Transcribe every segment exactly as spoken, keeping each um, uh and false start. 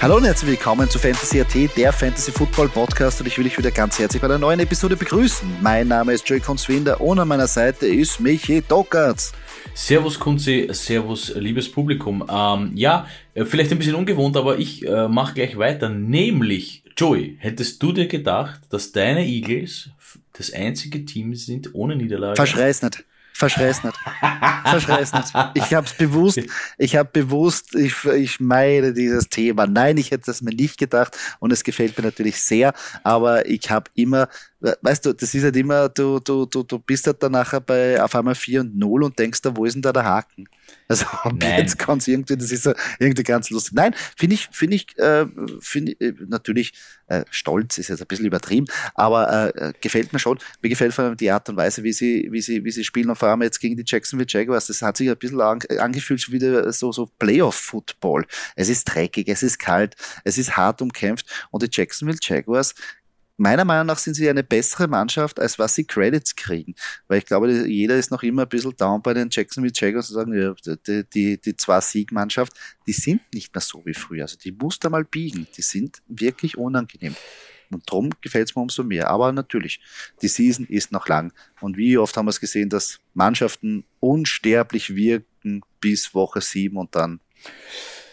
Hallo und herzlich willkommen zu Fantasy.at, der Fantasy Football Podcast, und ich will dich wieder ganz herzlich bei der neuen Episode begrüßen. Mein Name ist Joey Kunzwinder und an meiner Seite ist Michi Tokarz. Servus Kunzi, servus liebes Publikum. Ähm, ja, vielleicht ein bisschen ungewohnt, aber ich äh, mache gleich weiter. Nämlich, Joey, hättest du dir gedacht, dass deine Eagles das einzige Team sind ohne Niederlage? Verschreiß nicht. Verschreiß nicht. Verschreiß nicht. Ich hab's bewusst, ich hab bewusst, ich, ich meide dieses Thema. Nein, ich hätte das mir nicht gedacht und es gefällt mir natürlich sehr, aber ich habe immer, weißt du, das ist halt immer, du, du, du, du bist halt dann nachher bei auf einmal vier und null und denkst da, wo ist denn da der Haken? Also jetzt kann's irgendwie, das ist so irgendwie ganz lustig. Nein, finde ich, finde ich, äh, finde ich, äh, natürlich, äh, stolz ist jetzt ein bisschen übertrieben, aber äh, gefällt mir schon. Mir gefällt vor allem die Art und Weise, wie sie, wie sie, wie sie spielen, und vor allem jetzt gegen die Jacksonville Jaguars. Das hat sich ein bisschen an, angefühlt, schon wieder so, so Playoff-Football. Es ist dreckig, es ist kalt, es ist hart umkämpft, und die Jacksonville Jaguars, meiner Meinung nach, sind sie eine bessere Mannschaft, als was sie Credits kriegen. Weil ich glaube, jeder ist noch immer ein bisschen down bei den Jacksonville Jaguars und sagen, ja, die, die, die Zwei-Sieg-Mannschaft, die sind nicht mehr so wie früher. Also die muss da mal biegen. Die sind wirklich unangenehm. Und darum gefällt es mir umso mehr. Aber natürlich, die Season ist noch lang. Und wie oft haben wir es gesehen, dass Mannschaften unsterblich wirken bis Woche sieben und dann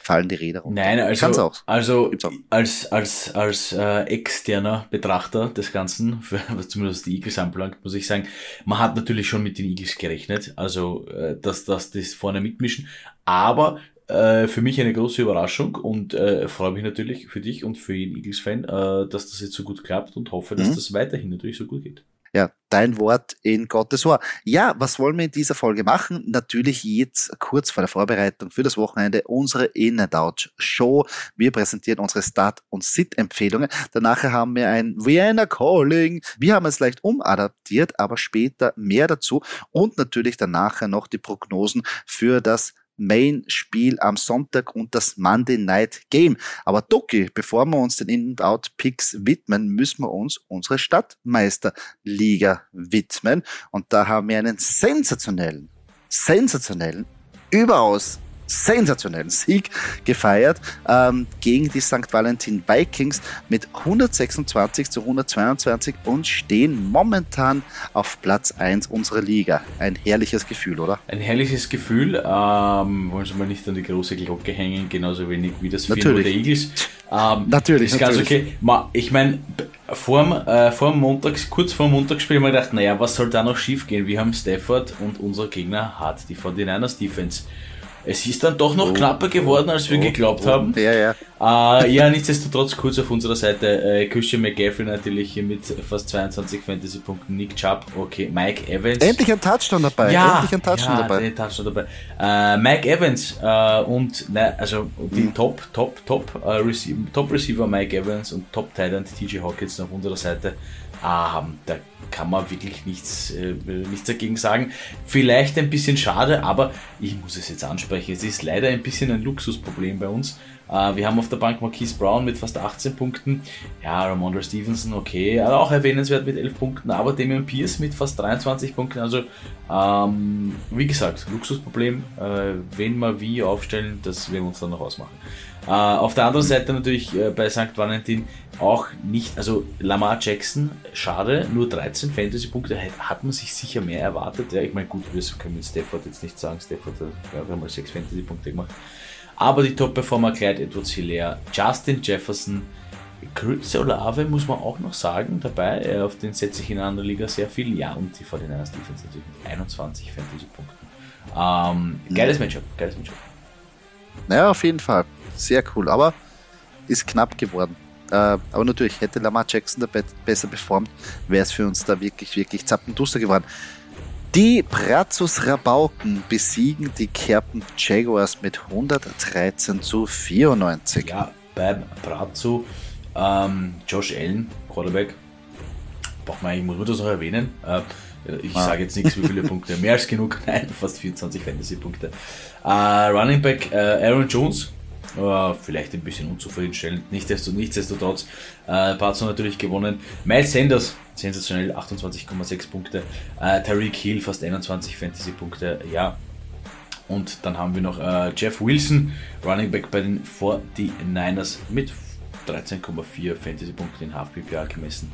fallen die Räder runter. Nein, also, also als, als, als äh, externer Betrachter des Ganzen, für, was zumindest die Eagles anbelangt, muss ich sagen, man hat natürlich schon mit den Eagles gerechnet, also äh, dass, dass das vorne mitmischen, aber äh, für mich eine große Überraschung, und äh, freue mich natürlich für dich und für jeden Eagles-Fan, äh, dass das jetzt so gut klappt, und hoffe, dass mhm. das weiterhin natürlich so gut geht. Ja, dein Wort in Gottes Ohr. Ja, was wollen wir in dieser Folge machen? Natürlich jetzt kurz vor der Vorbereitung für das Wochenende unsere In-and-Out-Show. Wir präsentieren unsere Start- und Sit-Empfehlungen. Danach haben wir ein Vienna Calling. Wir haben es leicht umadaptiert, aber später mehr dazu. Und natürlich danach noch die Prognosen für das Main-Spiel am Sonntag und das Monday Night Game. Aber Doki, bevor wir uns den In-and-Out-Picks widmen, müssen wir uns unsere Stadtmeisterliga widmen. Und da haben wir einen sensationellen, sensationellen, überaus sensationellen Sieg gefeiert ähm, gegen die Sankt Valentin Vikings mit hundertsechsundzwanzig zu hundertzweiundzwanzig und stehen momentan auf Platz eins unserer Liga. Ein herrliches Gefühl, oder? Ein herrliches Gefühl. Ähm, wollen Sie mal nicht an die große Glocke hängen, genauso wenig wie das Finale der Eagles. Ähm, natürlich, ist ganz natürlich. Okay. Ich meine, vorm, äh, vorm Montags, kurz vor dem Montagsspiel haben wir gedacht, naja, was soll da noch schief gehen? Wir haben Stafford und unser Gegner hat die forty-niners Defense. Es ist dann doch noch oh, knapper geworden, als wir oh, geglaubt oh, haben. Ja, ja. Äh, ja, nichtsdestotrotz kurz auf unserer Seite. Äh, Christian McCaffrey natürlich hier mit fast zweiundzwanzig Fantasy-Punkten. Nick Chubb, okay. Mike Evans. Endlich ein Touchdown dabei. Ja, Endlich ein Touchdown ja, dabei. Touchdown dabei. Äh, Mike Evans äh, und na, also die mhm. Top, Top, Top, äh, Receiver, Top Receiver Mike Evans und Top Tight End T J. Hockenson auf unserer Seite. Ähm, da kann man wirklich nichts, äh, nichts dagegen sagen. Vielleicht ein bisschen schade, aber ich muss es jetzt ansprechen. Es ist leider ein bisschen ein Luxusproblem bei uns. Äh, wir haben auf der Bank Marquise Brown mit fast achtzehn Punkten. Ja, Ramondra Stevenson, okay, also auch erwähnenswert mit elf Punkten, aber Damien Pierce mit fast dreiundzwanzig Punkten. Also, ähm, wie gesagt, Luxusproblem. Äh, wen wir wie aufstellen, das werden wir uns dann noch ausmachen. Uh, auf der anderen Seite natürlich äh, bei Sankt Valentin auch nicht, also Lamar Jackson, schade, nur dreizehn Fantasy-Punkte, hat man sich sicher mehr erwartet. Ja, ich meine, gut, wir können mit Stafford jetzt nicht sagen, Stafford hat ja mal sechs Fantasy-Punkte gemacht. Aber die Top-Performer Clyde Edwards Hilaire, Justin Jefferson, Krütze Olave muss man auch noch sagen dabei, auf den setze ich in einer anderen Liga sehr viel. Ja, und die forty-niners Defense natürlich mit einundzwanzig Fantasy-Punkten. Ähm, geiles Matchup, geiles Matchup. Naja, auf jeden Fall. Sehr cool, aber ist knapp geworden. Äh, aber natürlich, hätte Lamar Jackson da be- besser performt, wäre es für uns da wirklich, wirklich zappenduster geworden. Die Brazos Rabauken besiegen die Kärnten Jaguars mit hundertdreizehn zu vierundneunzig. Ja, beim Brazo, ähm, Josh Allen, Quarterback, braucht man, ich muss das noch erwähnen, äh, ich ah. sage jetzt nichts, wie viele Punkte, mehr als genug, nein, fast vierundzwanzig Fantasy-Punkte. Äh, Running Back, äh, Aaron Jones, Uh, vielleicht ein bisschen unzufriedenstellend, nichtsdestotrotz äh, Patson natürlich gewonnen. Miles Sanders, sensationell, achtundzwanzig Komma sechs Punkte. Äh, Tyreek Hill, fast einundzwanzig Fantasy-Punkte. Ja, Und dann haben wir noch äh, Jeff Wilson, Running Back bei den forty-niners mit dreizehn Komma vier Fantasy-Punkten in Half-P P R gemessen.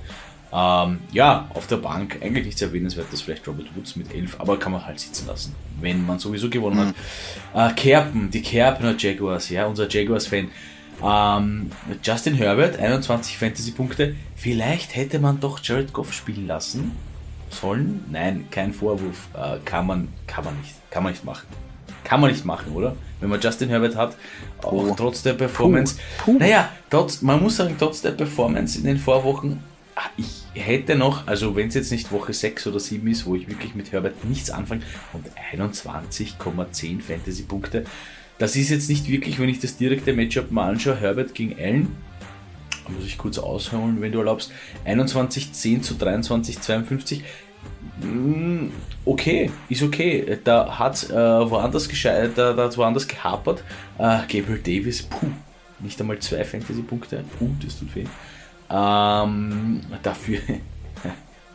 Ähm, ja, auf der Bank eigentlich nichts Erwähnenswertes, vielleicht Robert Woods mit elf, aber kann man halt sitzen lassen, wenn man sowieso gewonnen hat. Äh, Kerpen, die Kerpener Jaguars, ja, unser Jaguars-Fan. Ähm, Justin Herbert, einundzwanzig Fantasy-Punkte. Vielleicht hätte man doch Jared Goff spielen lassen sollen. Nein, kein Vorwurf, äh, kann man, kann man nicht, kann man nicht machen. Kann man nicht machen, oder? Wenn man Justin Herbert hat, auch oh. trotz der Performance. Puh. Puh. Naja, trotz, man muss sagen, trotz der Performance in den Vorwochen, ich hätte noch, also wenn es jetzt nicht Woche sechs oder sieben ist, wo ich wirklich mit Herbert nichts anfange, und einundzwanzig Komma zehn Fantasy-Punkte, das ist jetzt nicht wirklich, wenn ich das direkte Matchup mal anschaue, Herbert gegen Allen, muss ich kurz ausholen, wenn du erlaubst, einundzwanzig zehn zu dreiundzwanzig zweiundfünfzig, okay, ist okay, da hat es äh, woanders, gesche- da, da hat's woanders gehapert, äh, Gabriel Davis, puh, nicht einmal zwei Fantasy-Punkte, puh, das tut weh. Ähm, dafür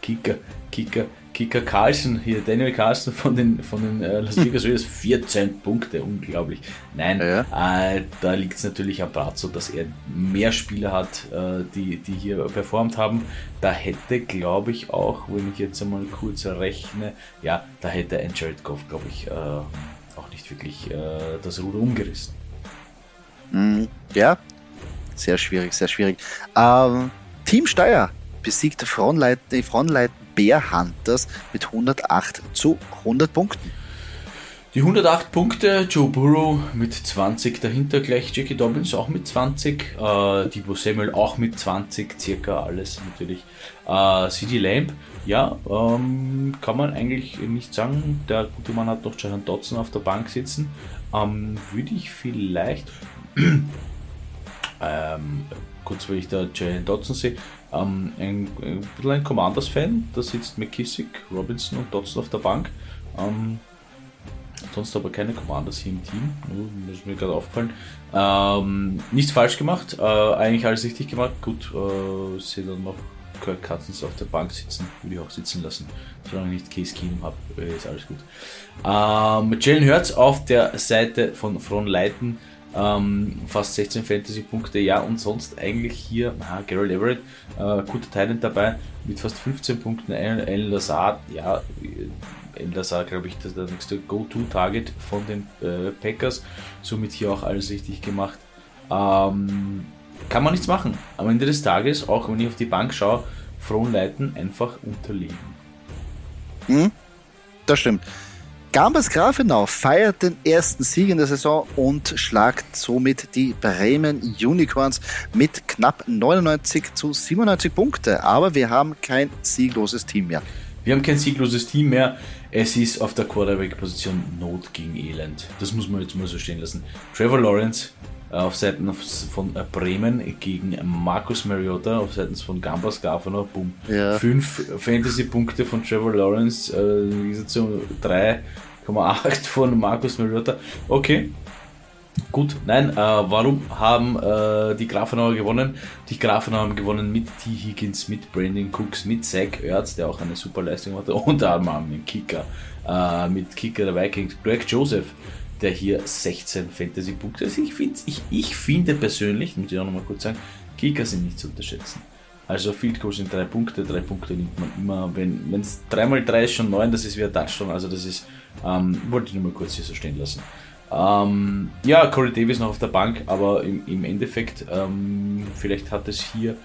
Kicker, Kicker, Kicker Carlson, hier Daniel Carlson von den, von den äh, Las Vegas Raiders, vierzehn Punkte, unglaublich. Nein, ja, ja. Äh, da liegt es natürlich am Brazzo, dass er mehr Spieler hat, äh, die, die hier performt haben. Da hätte, glaube ich, auch, wenn ich jetzt einmal kurz rechne, ja, da hätte ein Jared Goff, glaube ich, äh, auch nicht wirklich äh, das Ruder umgerissen. Ja. Sehr schwierig, sehr schwierig. Ähm, Team Steyr besiegt die Frontline, die Frontline Bear Hunters mit hundertacht zu hundert Punkten. Die hundertacht Punkte, Joe Burrow mit zwanzig, dahinter gleich J K. Dobbins auch mit zwanzig, äh, Debo Samuel auch mit zwanzig, circa alles natürlich. Äh, CeeDee Lamb, ja, ähm, kann man eigentlich nicht sagen, der gute Mann hat noch Jahan Dotson auf der Bank sitzen. Ähm, würde ich vielleicht... Ähm, kurz, weil ich da Jahan Dotson sehe, ähm, ein, ein bisschen ein Commanders-Fan, da sitzt McKissick, Robinson und Dotson auf der Bank, ähm, sonst aber keine Commanders hier im Team, oh, das ist mir gerade aufgefallen, ähm, nichts falsch gemacht, äh, eigentlich alles richtig gemacht, gut, äh, sehe dann noch Kirk Cousins auf der Bank sitzen, würde ich auch sitzen lassen, solange ich nicht Case Keenum habe, äh, ist alles gut. Ähm, Jalen Hurts auf der Seite von Fronleiten, Ähm, fast sechzehn Fantasy-Punkte, ja, und sonst eigentlich hier, aha, Gerald Everett, äh, guter Talent dabei, mit fast fünfzehn Punkten, Allen Lazard, ja, Allen Lazard, glaube ich, das ist der nächste Go-To-Target von den äh, Packers, somit hier auch alles richtig gemacht. Ähm, kann man nichts machen, am Ende des Tages, auch wenn ich auf die Bank schaue, Frohnleiten einfach unterlegen. Hm, das stimmt. Gambas Grafenau feiert den ersten Sieg in der Saison und schlagt somit die Bremen Unicorns mit knapp neunundneunzig zu siebenundneunzig Punkte. Aber wir haben kein siegloses Team mehr. Wir haben kein siegloses Team mehr. Es ist auf der Quarterback-Position Not gegen Elend. Das muss man jetzt mal so stehen lassen. Trevor Lawrence auf Seiten von Bremen gegen Marcus Mariota auf Seiten von Gambas Grafenau, boom. Ja. Fünf Fantasy-Punkte von Trevor Lawrence, äh, drei Komma acht von Marcus Mariota. Okay, gut. Nein, äh, warum haben äh, die Grafenauer gewonnen? Die Grafenauer haben gewonnen mit T. Higgins, mit Brandon Cooks, mit Zach Ertz, der auch eine super Leistung hatte, und haben einen Kicker, äh, mit Kicker der Vikings, Greg Joseph, der hier sechzehn Fantasy-Punkte ist. Ich, ich, ich finde persönlich, muss ich auch nochmal kurz sagen, Kicker sind nicht zu unterschätzen. Also Field Goals sind drei Punkte, drei Punkte nimmt man immer, wenn es drei mal drei ist schon neun, das ist wie ein Touchdown, also das ist, ähm, wollte ich nur mal kurz hier so stehen lassen. Ähm, ja, Corey Davis noch auf der Bank, aber im, im Endeffekt, ähm, vielleicht hat es hier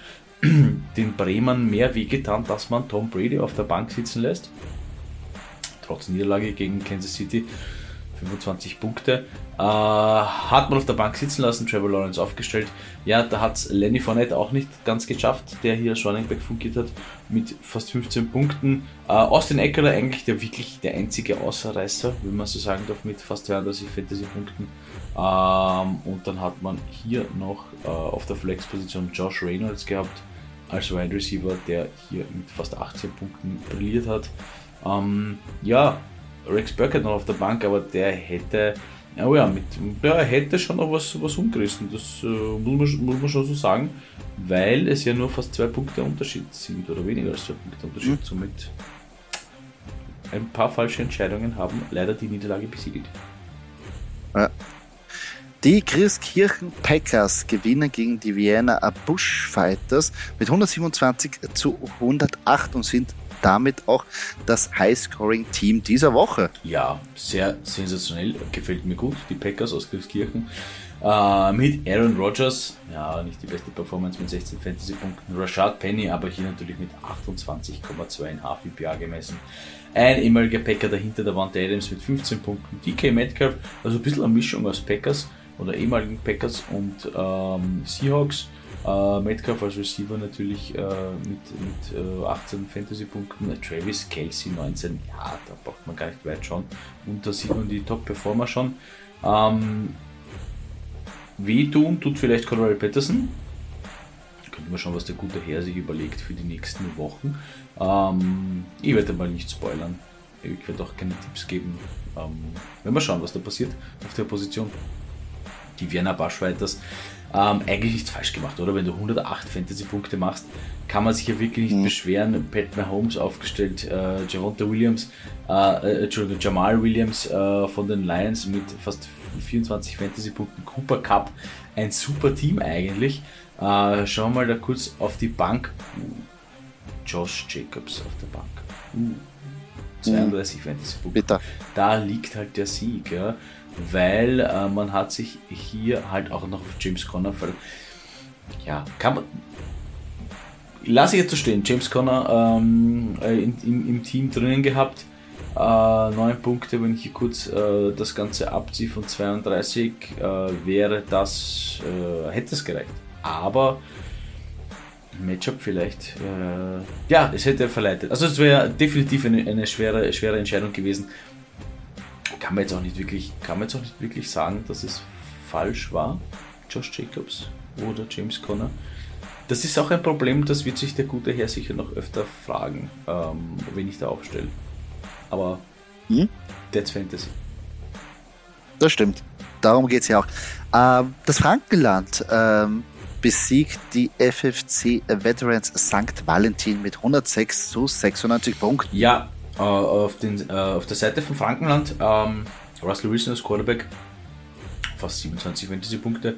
den Bremern mehr wehgetan, dass man Tom Brady auf der Bank sitzen lässt, trotz Niederlage gegen Kansas City. fünfundzwanzig Punkte, äh, hat man auf der Bank sitzen lassen, Trevor Lawrence aufgestellt, ja, da hat es Lenny Fournette auch nicht ganz geschafft, der hier als Running Back fungiert hat, mit fast fünfzehn Punkten, äh, Austin Eckler eigentlich der wirklich der einzige Ausreißer, wenn man so sagen darf, mit fast zweiunddreißig Fantasy-Punkten, ähm, und dann hat man hier noch äh, auf der Flex-Position Josh Reynolds gehabt, als Wide Receiver, der hier mit fast achtzehn Punkten brilliert hat, ähm, ja, Rex Burkett noch auf der Bank, aber der hätte, oh ja, mit, der hätte schon noch was, was umgerissen, das äh, muss, man, muss man schon so sagen, weil es ja nur fast zwei Punkte Unterschied sind, oder weniger als zwei Punkte Unterschied, mhm. Somit ein paar falsche Entscheidungen haben leider die Niederlage besiegelt. Ja. Die Christkirchen Packers gewinnen gegen die Vienna Bushfighters mit hundertsiebenundzwanzig zu hundertacht und sind damit auch das Highscoring-Team dieser Woche. Ja, sehr sensationell, gefällt mir gut, die Packers aus Christkirchen. Äh, mit Aaron Rodgers, ja, nicht die beste Performance mit sechzehn Fantasy-Punkten, Rashad Penny, aber hier natürlich mit achtundzwanzig Komma zwei H P P A gemessen. Ein ehemaliger Packer dahinter, Davante Adams mit fünfzehn Punkten, D K Metcalf, also ein bisschen eine Mischung aus Packers oder ehemaligen Packers und ähm, Seahawks. Uh, Metcalf als Receiver natürlich uh, mit, mit uh, achtzehn Fantasy-Punkten, Travis Kelce neunzehn, ja, da braucht man gar nicht weit schauen. Und da sieht man die Top-Performer schon. Um, wehtun tut vielleicht Cordell Patterson. Da können wir schauen, was der gute Herr sich überlegt für die nächsten Wochen. Um, ich werde mal nicht spoilern. Ich werde auch keine Tipps geben. Um, wenn wir schauen, was da passiert auf der Position. Die Vienna Bushfighters. Ähm, eigentlich nichts falsch gemacht, oder? Wenn du hundertacht Fantasy-Punkte machst, kann man sich ja wirklich nicht mhm. beschweren. Pat Mahomes aufgestellt, äh, Javonte Williams, äh, äh, Entschuldigung, Jamal Williams äh, von den Lions mit fast vierundzwanzig Fantasy-Punkten, Cooper Cup, ein super Team eigentlich. Äh, schauen wir mal da kurz auf die Bank. Josh Jacobs auf der Bank. Uh, zweiunddreißig mhm. Fantasy-Punkte. Bitte. Da liegt halt der Sieg, ja. Weil äh, man hat sich hier halt auch noch auf James Conner verlassen. Ja, kann man... Lass ich jetzt so stehen. James Conner ähm, in, im, im Team drinnen gehabt. neun äh, Punkte, wenn ich hier kurz äh, das Ganze abziehe von zweiunddreißig, äh, wäre das... Äh, hätte es gereicht. Aber... Matchup vielleicht. Äh, ja, es hätte verleitet. Also es wäre definitiv eine, eine schwere, schwere Entscheidung gewesen. Kann man jetzt auch nicht wirklich, kann man jetzt auch nicht wirklich sagen, dass es falsch war, Josh Jacobs oder James Conner. Das ist auch ein Problem, das wird sich der gute Herr sicher noch öfter fragen, ähm, wenn ich da aufstelle. Aber hm? That's Fantasy. Das stimmt. Darum geht es ja auch. Ähm, das Frankenland ähm, besiegt die F F C Veterans Sankt Valentin mit hundertsechs zu sechsundneunzig Punkten. Ja. Uh, auf, den, uh, auf der Seite von Frankenland, um, Russell Wilson als Quarterback, fast siebenundzwanzig Fantasy-Punkte.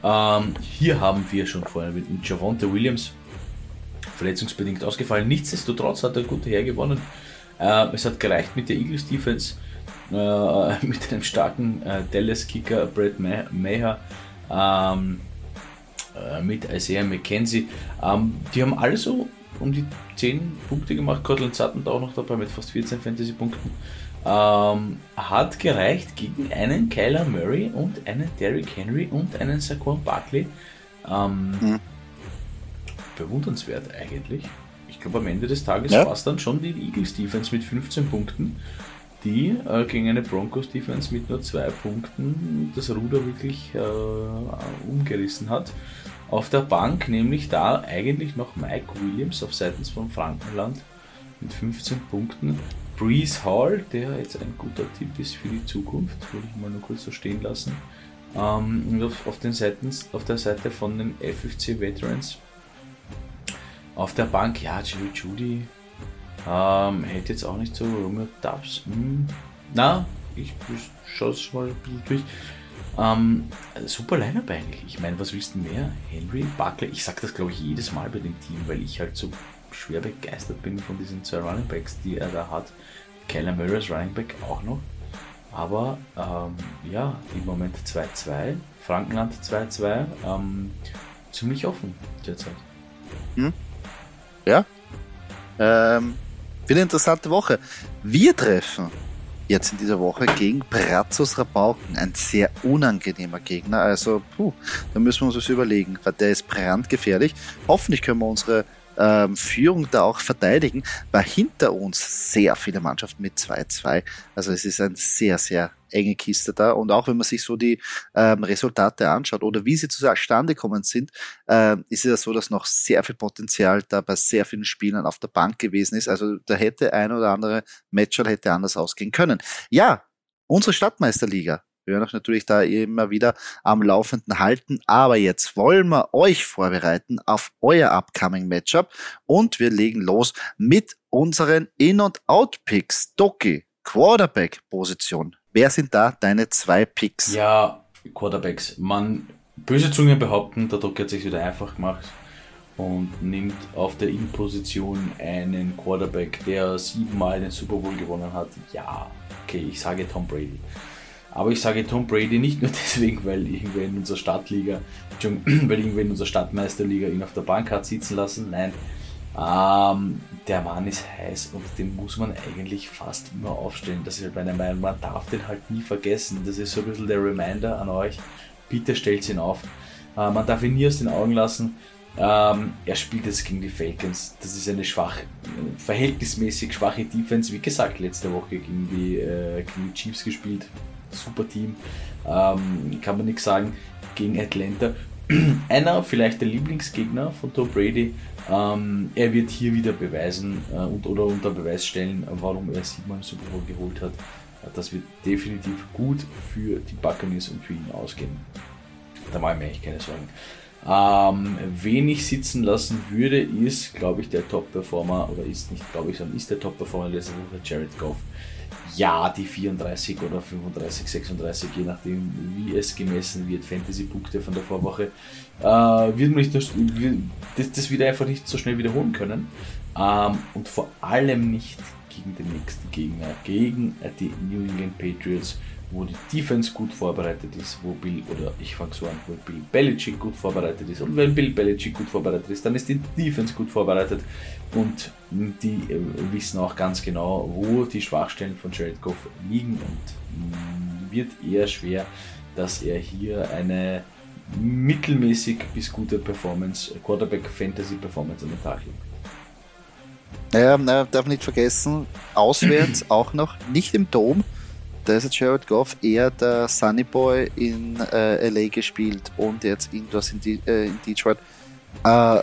Um, hier haben wir schon vorher mit Javonte Williams verletzungsbedingt ausgefallen. Nichtsdestotrotz hat der gute Herr gewonnen. Uh, es hat gereicht mit der Eagles Defense, uh, mit einem starken uh, Dallas-Kicker Brad Maher, um, uh, mit Isaiah McKenzie. Um, die haben alle so um die zehn Punkte gemacht. Cortland Sutton auch noch dabei mit fast vierzehn Fantasy-Punkten. Ähm, hat gereicht gegen einen Kyler Murray und einen Derrick Henry und einen Saquon Barkley. Ähm, mhm. Bewundernswert eigentlich. Ich glaube, am Ende des Tages ja. war es dann schon die Eagles-Defense mit fünfzehn Punkten, die äh, gegen eine Broncos-Defense mit nur zwei Punkten das Ruder wirklich äh, umgerissen hat. Auf der Bank, nämlich da eigentlich noch Mike Williams auf Seiten von Frankenland mit fünfzehn Punkten. Breece Hall, der jetzt ein guter Tipp ist für die Zukunft, würde ich mal nur kurz so stehen lassen. Ähm, und auf, auf, den Seiten, auf der Seite von den F F C Veterans. Auf der Bank, ja, Jerry Judy. Ähm, hätte jetzt auch nicht so Romeo Dubs. Hm. Na, ich, ich schaue es mal ein bisschen durch. Ähm, super Line-Up eigentlich. Ich meine, was willst du mehr? Henry, Barkley, ich sag das glaube ich jedes Mal bei dem Team, weil ich halt so schwer begeistert bin von diesen zwei Running Backs, die er da hat. Kyler Murray als Running Back auch noch. Aber ähm, ja, im Moment zwei zu zwei, Frankenland zwei zu zwei, ähm, ziemlich offen derzeit. Hm? Ja. Ähm, für eine interessante Woche. Wir treffen jetzt in dieser Woche gegen Brazos Rabauken. Ein sehr unangenehmer Gegner. Also, puh, da müssen wir uns was überlegen, weil der ist brandgefährlich. Hoffentlich können wir unsere ähm, Führung da auch verteidigen, weil hinter uns sehr viele Mannschaften mit zwei zu zwei. Also es ist eine sehr, sehr enge Kiste da. Und auch wenn man sich so die ähm, Resultate anschaut oder wie sie zustande gekommen sind, äh, ist es ja so, dass noch sehr viel Potenzial da bei sehr vielen Spielern auf der Bank gewesen ist. Also da hätte ein oder andere Matchup hätte anders ausgehen können. Ja, unsere Stadtmeisterliga. Wir werden euch natürlich da immer wieder am Laufenden halten. Aber jetzt wollen wir euch vorbereiten auf euer upcoming Matchup. Und wir legen los mit unseren In- und Out-Picks. Doki, Quarterback-Position. Wer sind da deine zwei Picks? Ja, Quarterbacks. Man, böse Zungen behaupten, der Druck hat sich wieder einfach gemacht und nimmt auf der In-Position einen Quarterback, der siebenmal den Super Bowl gewonnen hat. Ja, okay, ich sage Tom Brady. Aber ich sage Tom Brady nicht nur deswegen, weil irgendwer in unserer Stadtliga, weil irgendwer in unserer Stadtmeisterliga ihn auf der Bank hat sitzen lassen. Nein, ähm, der Mann ist heiß und den muss man eigentlich fast immer aufstellen. Das ist halt meine Meinung, man darf den halt nie vergessen. Das ist so ein bisschen der Reminder an euch. Bitte stellt ihn auf. Äh, man darf ihn nie aus den Augen lassen. Ähm, er spielt jetzt gegen die Falcons. Das ist eine schwach, verhältnismäßig schwache Defense. Wie gesagt, letzte Woche gegen die, äh, gegen die Chiefs gespielt. Super Team, ähm, kann man nichts sagen, gegen Atlanta. Einer, vielleicht der Lieblingsgegner von Tom Brady, ähm, er wird hier wieder beweisen äh, und, oder unter Beweis stellen, warum er siebenmal den Super Bowl geholt hat. Das wird definitiv gut für die Buccaneers und für ihn ausgehen. Da mache ich mir eigentlich keine Sorgen. Ähm, wen ich sitzen lassen würde, ist, glaube ich, der Top-Performer, oder ist nicht, glaube ich, sondern ist der Top-Performer letzte Woche, Jared Goff. Ja, die vierunddreißig oder fünfunddreißig, sechsunddreißig, je nachdem wie es gemessen wird, Fantasy-Punkte von der Vorwoche, äh, wird man nicht das, das, das wieder einfach nicht so schnell wiederholen können, ähm, und vor allem nicht gegen den nächsten Gegner, gegen die New England Patriots, wo die Defense gut vorbereitet ist, wo Bill, oder ich fange so an, wo Bill Belichick gut vorbereitet ist, und wenn Bill Belichick gut vorbereitet ist, dann ist die Defense gut vorbereitet und die wissen auch ganz genau, wo die Schwachstellen von Jared Goff liegen, und wird eher schwer, dass er hier eine mittelmäßig bis gute Performance, Quarterback-Fantasy-Performance an den Tag legt. Naja, na, darf nicht vergessen, auswärts auch noch, nicht im Dom. Da ist Jared Goff eher der Sunny Boy in äh, L A gespielt und jetzt indoors in, De- äh, in Detroit. Äh,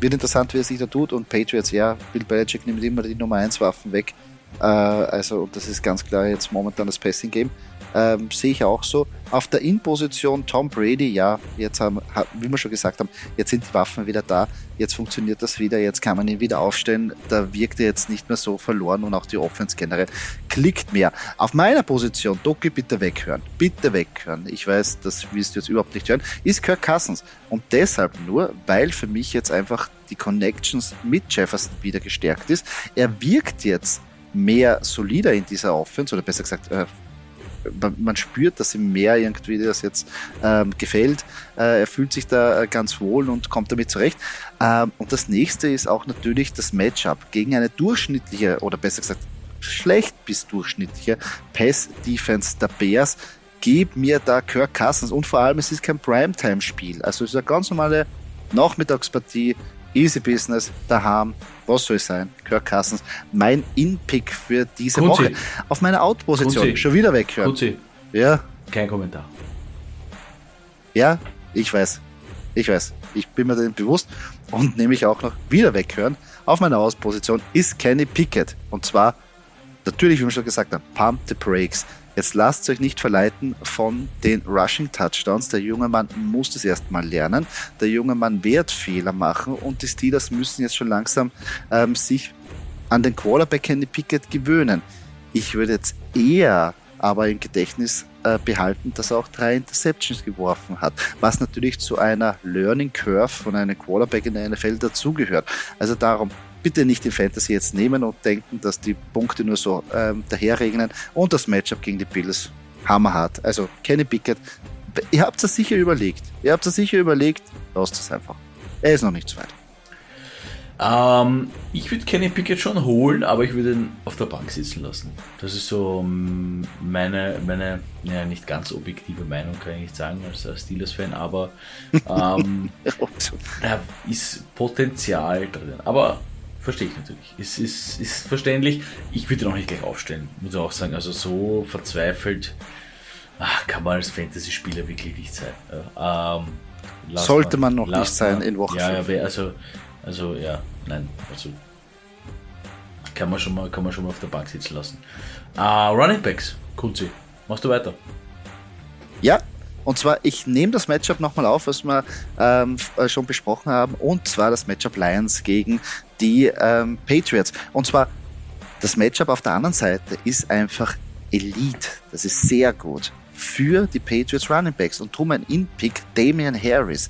wird interessant, wie er sich da tut, und Patriots, ja, Bill Belichick nimmt immer die Nummer eins Waffen weg. Äh, also, und das ist ganz klar jetzt momentan das Passing Game. Äh, sehe ich auch so. Auf der In-Position Tom Brady, ja, jetzt haben, wie wir schon gesagt haben, jetzt sind die Waffen wieder da, jetzt funktioniert das wieder, jetzt kann man ihn wieder aufstellen, da wirkt er jetzt nicht mehr so verloren und auch die Offense generell klickt mehr. Auf meiner Position, Doki, bitte weghören, bitte weghören, ich weiß, das willst du jetzt überhaupt nicht hören, ist Kirk Cousins, und deshalb nur, weil für mich jetzt einfach die Connections mit Jefferson wieder gestärkt ist. Er wirkt jetzt mehr solider in dieser Offense, oder besser gesagt, äh, man spürt, dass ihm mehr irgendwie das jetzt ähm, gefällt. Äh, er fühlt sich da ganz wohl und kommt damit zurecht. Ähm, und das nächste ist auch natürlich das Matchup gegen eine durchschnittliche, oder besser gesagt schlecht bis durchschnittliche Pass-Defense der Bears. Gib mir da Kirk Cousins, und vor allem, es ist kein Primetime-Spiel. Also es ist eine ganz normale Nachmittagspartie, easy business, daheim, was soll es sein? Kirk Cousins, mein In-Pick für diese Grütze. Woche. Auf meiner Out-Position, Grütze. Schon wieder weghören. Grütze. Ja. Kein Kommentar. Ja, ich weiß. Ich weiß. Ich bin mir dem bewusst und nehme ich auch noch wieder weghören. Auf meiner Out-Position ist Kenny Pickett. Und zwar, natürlich, wie wir schon gesagt haben, Pump the Brakes. Jetzt lasst euch nicht verleiten von den Rushing-Touchdowns. Der junge Mann muss das erstmal lernen. Der junge Mann wird Fehler machen, und die Steelers müssen jetzt schon langsam ähm, sich an den Quarterback Kenny Pickett gewöhnen. Ich würde jetzt eher aber im Gedächtnis äh, behalten, dass er auch drei Interceptions geworfen hat, was natürlich zu einer Learning Curve von einem Quarterback in der N F L dazugehört. Also darum, bitte nicht die Fantasy jetzt nehmen und denken, dass die Punkte nur so ähm, daherregnen. Und das Matchup gegen die Bills, hammerhart. Also, Kenny Pickett, ihr habt es sicher überlegt. Ihr habt es sicher überlegt, lasst es einfach. Er ist noch nicht so weit. Ähm, ich würde Kenny Pickett schon holen, aber ich würde ihn auf der Bank sitzen lassen. Das ist so meine, meine ja, nicht ganz objektive Meinung, kann ich nicht sagen, als Steelers-Fan, aber ähm, da ist Potenzial drin. Aber verstehe ich natürlich. Ist, ist, ist verständlich. Ich würde ihn auch nicht gleich aufstellen, muss ich auch sagen. Also so verzweifelt ach, kann man als Fantasy-Spieler wirklich nicht sein. Ähm, Sollte man, man noch nicht sein in Woche ja, fünf. Ja, also, also ja, nein. Also kann man schon mal, kann man schon mal auf der Bank sitzen lassen. Äh, Running Backs, Kunzi, machst du weiter? Ja. Und zwar, ich nehme das Matchup nochmal auf, was wir ähm, schon besprochen haben. Und zwar das Matchup Lions gegen die ähm, Patriots. Und zwar, das Matchup auf der anderen Seite ist einfach Elite. Das ist sehr gut für die Patriots Running Backs. Und drum ein In-Pick Damian Harris.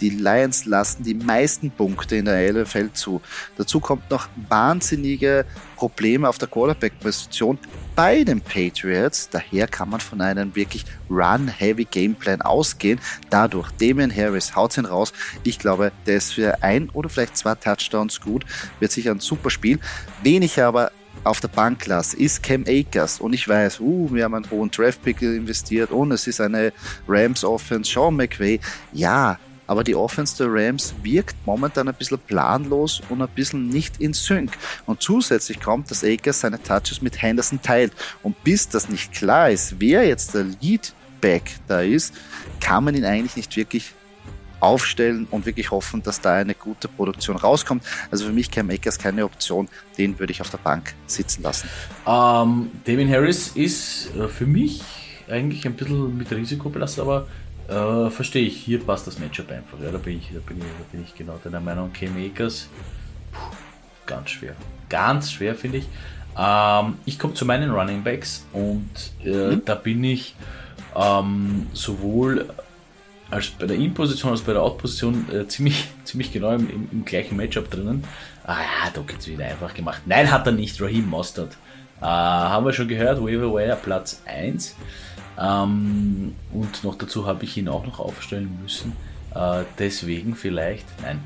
Die Lions lassen die meisten Punkte in der N F L zu. Dazu kommt noch wahnsinnige Probleme auf der Quarterback-Position bei den Patriots. Daher kann man von einem wirklich Run-Heavy-Gameplan ausgehen. Dadurch Damian Harris haut ihn raus. Ich glaube, der ist für ein oder vielleicht zwei Touchdowns gut. Wird sicher ein super Spiel. Wenig aber auf der Bank lasse, ist Cam Akers. Und ich weiß, uh, wir haben einen hohen Draft-Pick investiert und es ist eine Rams-Offense, Sean McVay. Ja, aber die Offense der Rams wirkt momentan ein bisschen planlos und ein bisschen nicht in Sync. Und zusätzlich kommt, dass Akers seine Touches mit Henderson teilt. Und bis das nicht klar ist, wer jetzt der Leadback da ist, kann man ihn eigentlich nicht wirklich aufstellen und wirklich hoffen, dass da eine gute Produktion rauskommt. Also für mich Cam Akers keine Option, den würde ich auf der Bank sitzen lassen. Ähm, Damien Harris ist äh, für mich eigentlich ein bisschen mit Risiko belastet, aber äh, verstehe ich, hier passt das Matchup einfach. Ja, da, bin ich, da, bin ich, da bin ich genau deiner Meinung. Cam Akers, puh, ganz schwer. Ganz schwer, finde ich. Ähm, ich komme zu meinen Running Backs und äh, mhm. da bin ich ähm, sowohl als bei der In-Position als bei der Out-Position äh, ziemlich, ziemlich genau im, im, im gleichen Matchup drinnen. Ah ja, da gibt es wieder einfach gemacht. Nein, hat er nicht. Raheem Mostert. Äh, haben wir schon gehört. Waiver Wire Platz eins. Ähm, und noch dazu habe ich ihn auch noch aufstellen müssen. Äh, deswegen vielleicht. Nein.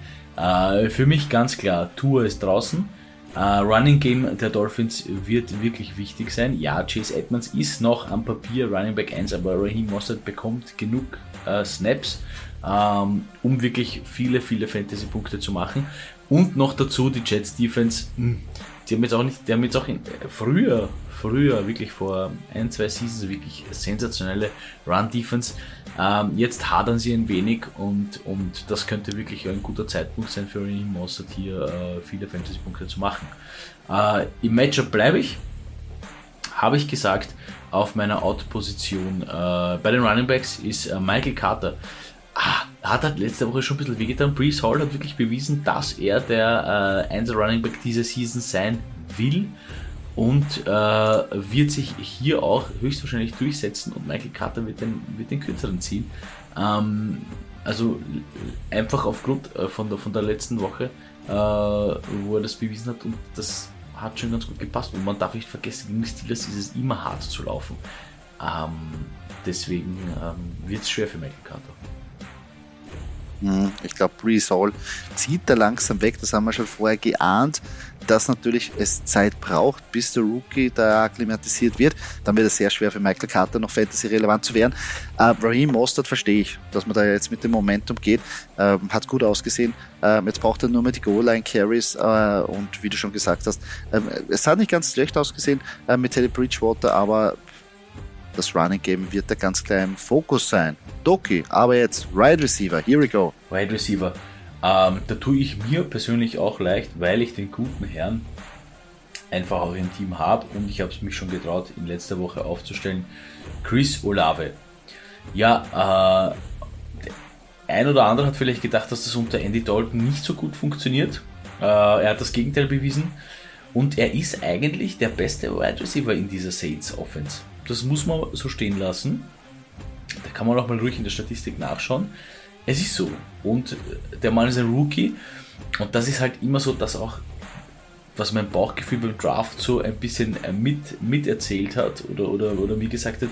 Äh, für mich ganz klar, Tua ist draußen. Äh, Running Game der Dolphins wird wirklich wichtig sein. Ja, Chase Edmonds ist noch am Papier Running Back eins, aber Raheem Mostert bekommt genug Uh, Snaps, um wirklich viele, viele Fantasy-Punkte zu machen. Und noch dazu die Jets-Defense, die haben jetzt auch nicht, die haben jetzt auch in, früher, früher, wirklich vor ein, zwei Seasons, wirklich sensationelle Run-Defense. Uh, jetzt hadern sie ein wenig und, und das könnte wirklich ein guter Zeitpunkt sein für Raheem Mostert, hier uh, viele Fantasy-Punkte zu machen. Uh, im Matchup bleibe ich, habe ich gesagt, auf meiner Out-Position äh, bei den Running Backs ist äh, Michael Carter. Ah, hat halt letzte Woche schon ein bisschen wehgetan. Breece Hall hat wirklich bewiesen, dass er der äh, einser Running Back dieser Season sein will und äh, wird sich hier auch höchstwahrscheinlich durchsetzen und Michael Carter wird den, wird den kürzeren ziehen. Ähm, also einfach aufgrund äh, von, der, von der letzten Woche, äh, wo er das bewiesen hat und das hat schon ganz gut gepasst und man darf nicht vergessen, gegen die Steelers ist es immer hart zu laufen. Ähm, deswegen ähm, wird es schwer für Michael Carter. Ich glaube, Breece Hall zieht da langsam weg, das haben wir schon vorher geahnt, dass natürlich es Zeit braucht, bis der Rookie da akklimatisiert wird. Dann wird es sehr schwer für Michael Carter noch Fantasy-relevant zu werden. Uh, Raheem Mostert verstehe ich, dass man da jetzt mit dem Momentum geht. Uh, hat gut ausgesehen. Uh, jetzt braucht er nur mehr die Goal-Line-Carries uh, und wie du schon gesagt hast, uh, es hat nicht ganz schlecht ausgesehen uh, mit Teddy Bridgewater, aber das Running-Game wird da ganz klar im Fokus sein. Doki, aber jetzt Wide Receiver, here we go. Wide Receiver. Ähm, da tue ich mir persönlich auch leicht, weil ich den guten Herrn einfach auch im Team habe und ich habe es mich schon getraut, in letzter Woche aufzustellen. Krütze Olave. Ja, äh, der ein oder andere hat vielleicht gedacht, dass das unter Andy Dalton nicht so gut funktioniert. Äh, er hat das Gegenteil bewiesen und er ist eigentlich der beste Wide Receiver in dieser Saints Offense. Das muss man so stehen lassen. Da kann man auch mal ruhig in der Statistik nachschauen. Es ist so. Und der Mann ist ein Rookie. Und das ist halt immer so, dass auch, was mein Bauchgefühl beim Draft so ein bisschen mit, miterzählt hat oder, oder, oder wie gesagt hat,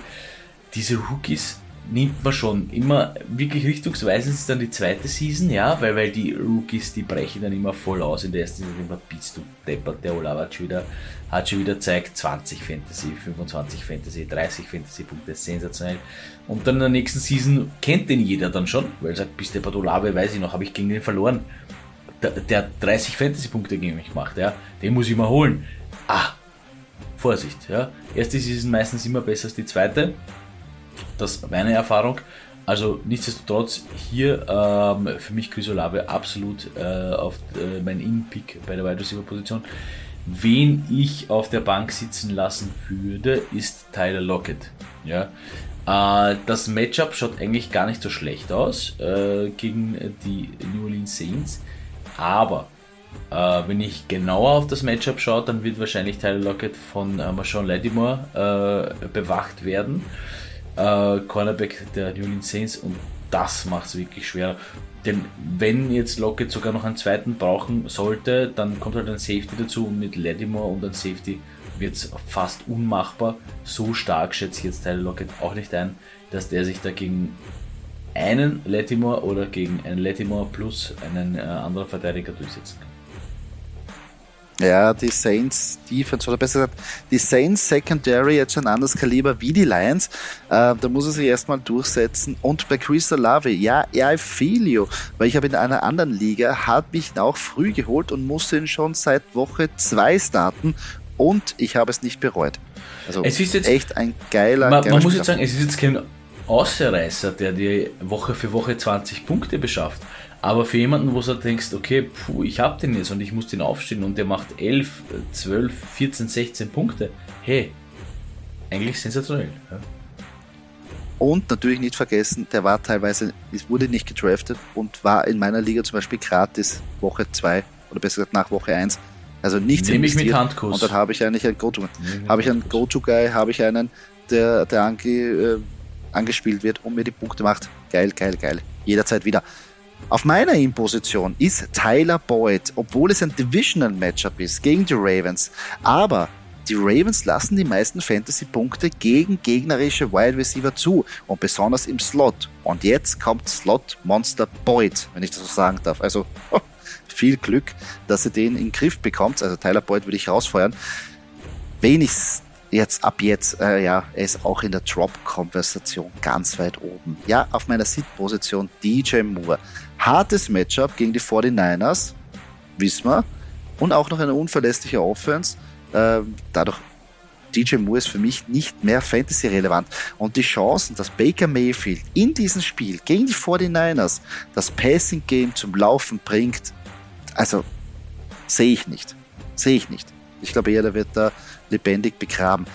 diese Rookies nimmt man schon immer wirklich richtungsweisend. Ist dann die zweite Season, ja, weil, weil die Rookies, die brechen dann immer voll aus. In der ersten Season immer bist du deppert. Der Olave hat schon wieder, hat schon wieder zeigt, zwanzig Fantasy, fünfundzwanzig Fantasy, dreißig Fantasy Punkte, sensationell. Und dann in der nächsten Season kennt den jeder dann schon, weil er sagt, bist deppert Olave, weiß ich noch, habe ich gegen den verloren. Der, der dreißig Fantasy Punkte gegen mich macht, ja, den muss ich mal holen. Ah, Vorsicht, ja. Erste Season meistens immer besser als die zweite. Das war meine Erfahrung. Also nichtsdestotrotz hier ähm, für mich Krütze Olave absolut äh, auf äh, mein In-Pick bei der Wide Receiver Position. Wen ich auf der Bank sitzen lassen würde, ist Tyler Lockett. Ja, äh, das Matchup schaut eigentlich gar nicht so schlecht aus äh, gegen die New Orleans Saints, aber Äh, wenn ich genauer auf das Matchup schaue, dann wird wahrscheinlich Tyler Lockett von äh, Marshawn Lattimore äh, bewacht werden. Äh, Cornerback der New Orleans Saints, und das macht es wirklich schwer. Denn wenn jetzt Lockett sogar noch einen zweiten brauchen sollte, dann kommt halt ein Safety dazu, und mit Lattimore und ein Safety wird es fast unmachbar. So stark schätze ich jetzt Tyler Lockett auch nicht ein, dass der sich dagegen einen Lattimore oder gegen einen Lattimore plus einen äh, anderen Verteidiger durchsetzen kann. Ja, die Saints Defense, oder besser gesagt, die Saints Secondary, jetzt ein anderes Kaliber wie die Lions, äh, da muss er sich erstmal durchsetzen. Und bei Krütze Olave, ja, I feel you, weil ich habe in einer anderen Liga, habe mich auch früh geholt und musste ihn schon seit Woche zwei starten, und ich habe es nicht bereut. Also es ist jetzt echt ein geiler... Man, geiler man muss jetzt sagen, es ist jetzt kein Ausreißer, der die Woche für Woche zwanzig Punkte beschafft. Aber für jemanden, wo du denkst, okay, puh, ich hab den jetzt und ich muss den aufstehen und der macht elf, zwölf, vierzehn, sechzehn Punkte. Hey, eigentlich sensationell. Ja. Und natürlich nicht vergessen, der war teilweise, es wurde nicht gedraftet und war in meiner Liga zum Beispiel gratis Woche zwei oder besser gesagt nach Woche eins. Also nichts investiert. Mit Handkuss. Und dann habe ich eigentlich einen Go-To. Habe ich einen Go-To-Guy, habe ich einen, der, der ange, äh, angespielt wird und mir die Punkte macht. Geil, geil, geil. Jederzeit wieder. Auf meiner In-Position ist Tyler Boyd, obwohl es ein Divisional-Matchup ist gegen die Ravens. Aber die Ravens lassen die meisten Fantasy-Punkte gegen gegnerische Wide Receiver zu und besonders im Slot. Und jetzt kommt Slot-Monster Boyd, wenn ich das so sagen darf. Also oh, viel Glück, dass ihr den in den Griff bekommt. Also Tyler Boyd würde ich rausfeuern. Wenigstens jetzt ab jetzt, äh, ja, er ist auch in der Drop-Konversation ganz weit oben. Ja, auf meiner Sit-Position D J Moore. Hartes Matchup gegen die forty-niners, wissen wir. Und auch noch eine unverlässliche Offense. Äh, dadurch, D J Moore ist für mich nicht mehr Fantasy-relevant. Und die Chancen, dass Baker Mayfield in diesem Spiel gegen die forty-niners das Passing-Game zum Laufen bringt, also sehe ich nicht. Sehe ich nicht. Ich glaube eher, der wird da lebendig begraben.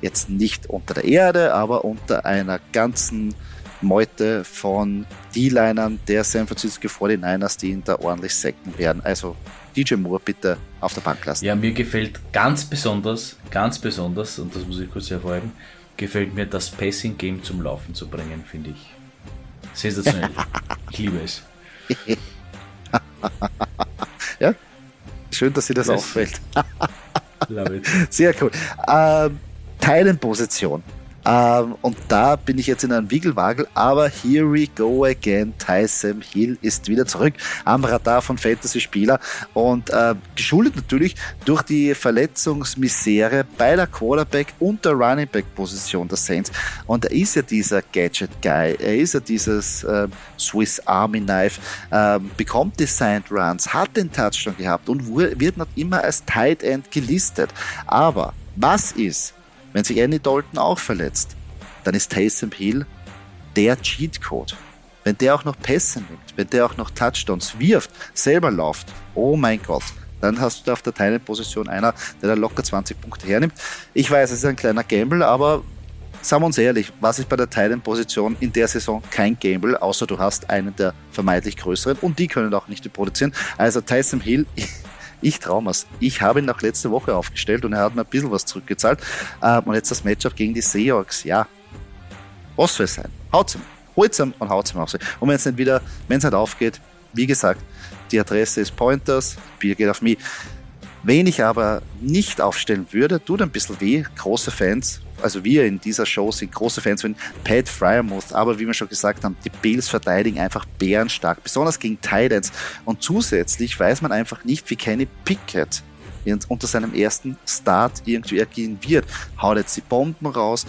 Jetzt nicht unter der Erde, aber unter einer ganzen Meute von D-Linern der San Francisco forty-niners, die ihn da ordentlich sacken werden. Also D J Moore bitte auf der Bank lassen. Ja, mir gefällt ganz besonders, ganz besonders, und das muss ich kurz hervorheben, gefällt mir das Passing-Game zum Laufen zu bringen, finde ich. Sensationell. Ich liebe es. Ja, schön, dass dir das, das auffällt. Love it. Sehr cool. Ähm, Teilenposition. Ähm, und da bin ich jetzt in einem Wiegelwagel, aber here we go again. Tyson Hill ist wieder zurück am Radar von Fantasy-Spieler und äh, geschuldet natürlich durch die Verletzungsmisere bei der Quarterback- und der Running-Back-Position der Saints. Und er ist ja dieser Gadget-Guy, er ist ja dieses äh, Swiss Army Knife, äh, bekommt Designed Runs, hat den Touchdown gehabt und wird noch immer als Tight End gelistet. Aber was ist, wenn sich Andy Dalton auch verletzt, dann ist Taysom Hill der Cheatcode. Wenn der auch noch Pässe nimmt, wenn der auch noch Touchdowns wirft, selber läuft, oh mein Gott, dann hast du da auf der Teilenposition einer, der da locker zwanzig Punkte hernimmt. Ich weiß, es ist ein kleiner Gamble, aber sagen wir uns ehrlich, was ist bei der Teilenposition in der Saison kein Gamble, außer du hast einen der vermeintlich größeren und die können auch nicht produzieren. Also Taysom Hill... Ich traue mir's. Ich habe ihn noch letzte Woche aufgestellt und er hat mir ein bisschen was zurückgezahlt. Ähm, und jetzt das Matchup gegen die Seahawks. Ja, was soll es sein? Haut's ihm. Holt's ihm und haut's ihm auf sich. Und wenn es nicht wieder, wenn es nicht aufgeht, wie gesagt, die Adresse ist Pointers, Bier geht auf mich. Wen ich aber nicht aufstellen würde, tut ein bisschen weh, große Fans, also wir in dieser Show sind große Fans von Pat Freiermuth, aber wie wir schon gesagt haben, die Bills verteidigen einfach bärenstark, besonders gegen Titans. Und zusätzlich weiß man einfach nicht, wie Kenny Pickett unter seinem ersten Start irgendwie agieren wird. Haut jetzt die Bomben raus,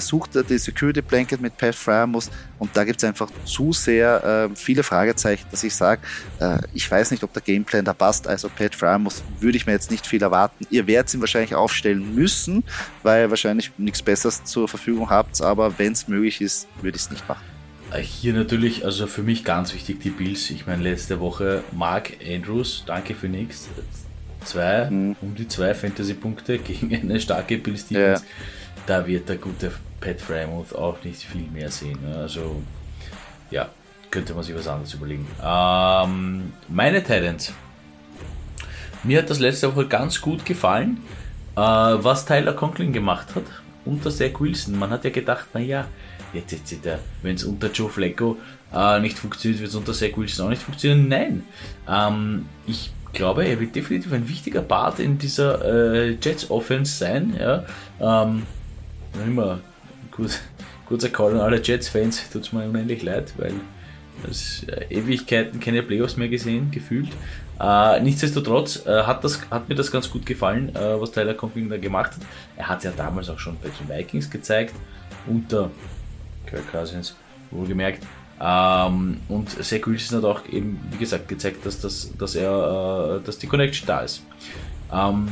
sucht er die Security Blanket mit Pat Freiermuth und da gibt es einfach zu sehr äh, viele Fragezeichen, dass ich sage, äh, ich weiß nicht, ob der Gameplan da passt, also Pat Freiermuth würde ich mir jetzt nicht viel erwarten. Ihr werdet ihn wahrscheinlich aufstellen müssen, weil ihr wahrscheinlich nichts Besseres zur Verfügung habt, aber wenn es möglich ist, würde ich es nicht machen. Hier natürlich, also für mich ganz wichtig, die Bills. Ich meine, letzte Woche Mark Andrews, danke für nichts, zwei, hm. um die zwei Fantasy-Punkte gegen eine starke Bills-Defense. Ja. Da wird der gute Pat Freiermuth auch nicht viel mehr sehen. Also, ja, könnte man sich was anderes überlegen. Ähm, meine Titans. Mir hat das letzte Woche ganz gut gefallen, äh, was Tyler Conklin gemacht hat unter Zach Wilson. Man hat ja gedacht, naja, jetzt, jetzt, jetzt wenn es unter Joe Flacco äh, nicht funktioniert, wird es unter Zach Wilson auch nicht funktionieren. Nein, ähm, ich glaube, er wird definitiv ein wichtiger Part in dieser äh, Jets-Offense sein. Ja, ähm, immer gut, kurzer Call an alle Jets-Fans, tut es mir unendlich leid, weil das äh, Ewigkeiten keine Playoffs mehr gesehen, gefühlt. Äh, nichtsdestotrotz äh, hat, das, hat mir das ganz gut gefallen, äh, was Tyler Conklin da gemacht hat. Er hat es ja damals auch schon bei den Vikings gezeigt, unter Kirk Cousins, wohlgemerkt. Ähm, und Zach Wilson hat auch eben, wie gesagt, gezeigt, dass, das, dass, er, äh, dass die Connection da ist. Ähm,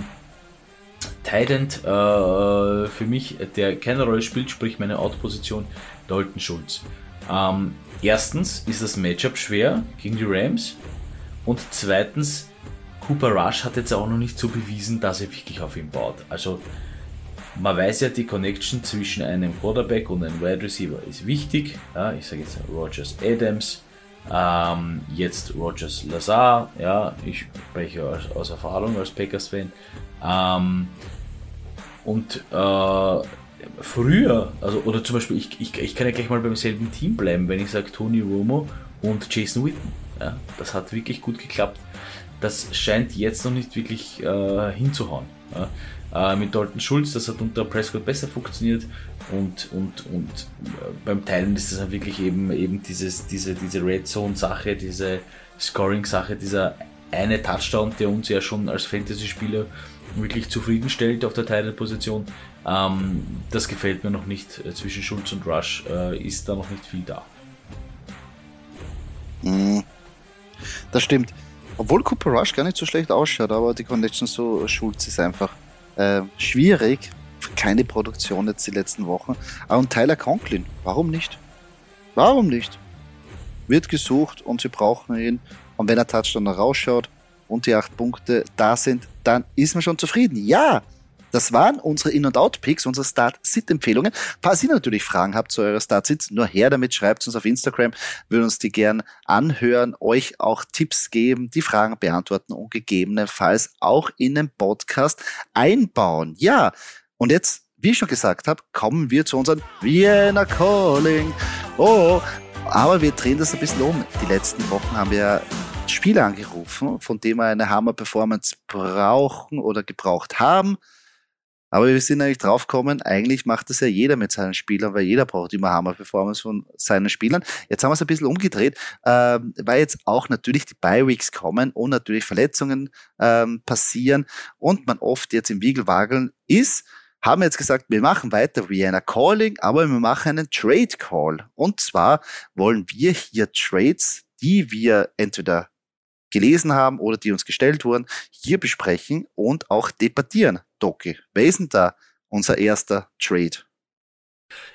Tight End äh, für mich, der keine Rolle spielt, sprich meine Out-Position, Dalton Schultz. Ähm, erstens ist das Matchup schwer gegen die Rams. Und zweitens, Cooper Rush hat jetzt auch noch nicht so bewiesen, dass er wirklich auf ihn baut. Also man weiß ja, die Connection zwischen einem Quarterback und einem Wide Receiver ist wichtig. Ja, ich sage jetzt Rodgers Adams, ähm, jetzt Rodgers Lazard. Ja, ich spreche aus, aus Erfahrung als Packers-Fan. Ähm, und äh, früher, also oder zum Beispiel, ich, ich, ich kann ja gleich mal beim selben Team bleiben, wenn ich sage Tony Romo und Jason Witten. Ja, das hat wirklich gut geklappt. Das scheint jetzt noch nicht wirklich äh, hinzuhauen. Ja. Äh, mit Dalton Schulz, das hat unter Prescott besser funktioniert. Und, und, und äh, beim Teilen ist das halt wirklich eben, eben dieses, diese, diese Red Zone-Sache, diese Scoring-Sache, dieser eine Touchdown, der uns ja schon als Fantasy-Spieler wirklich zufriedenstellt auf der Tight-End-Position. Ähm, das gefällt mir noch nicht. Zwischen Schulz und Rush äh, ist da noch nicht viel da. Mhm. Das stimmt. Obwohl Cooper Rush gar nicht so schlecht ausschaut, aber die Connection so Schulz ist einfach äh, schwierig. Keine Produktion jetzt die letzten Wochen. Ah, und Tyler Conklin, warum nicht? Warum nicht? Wird gesucht und sie brauchen ihn. Und wenn er Touchdown rausschaut und die acht Punkte da sind, dann ist man schon zufrieden. Ja, das waren unsere In- und Out-Picks, unsere Start-Sit-Empfehlungen. Falls ihr natürlich Fragen habt zu eurer Start-Sit, nur her damit, schreibt es uns auf Instagram, würden uns die gern anhören, euch auch Tipps geben, die Fragen beantworten und gegebenenfalls auch in den Podcast einbauen. Ja, und jetzt, wie ich schon gesagt habe, kommen wir zu unseren Vienna Calling. Oh, aber wir drehen das ein bisschen um. Die letzten Wochen haben wir Spieler angerufen, von denen wir eine Hammer-Performance brauchen oder gebraucht haben. Aber wir sind eigentlich drauf gekommen, eigentlich macht das ja jeder mit seinen Spielern, weil jeder braucht immer Hammer-Performance von seinen Spielern. Jetzt haben wir es ein bisschen umgedreht, ähm, weil jetzt auch natürlich die Bye-Weeks kommen und natürlich Verletzungen ähm, passieren und man oft jetzt im Wiegelwageln ist, haben wir jetzt gesagt, wir machen weiter wie einer Calling, aber wir machen einen Trade-Call. Und zwar wollen wir hier Trades, die wir entweder gelesen haben oder die uns gestellt wurden, hier besprechen und auch debattieren. Doki, wer ist denn da unser erster Trade?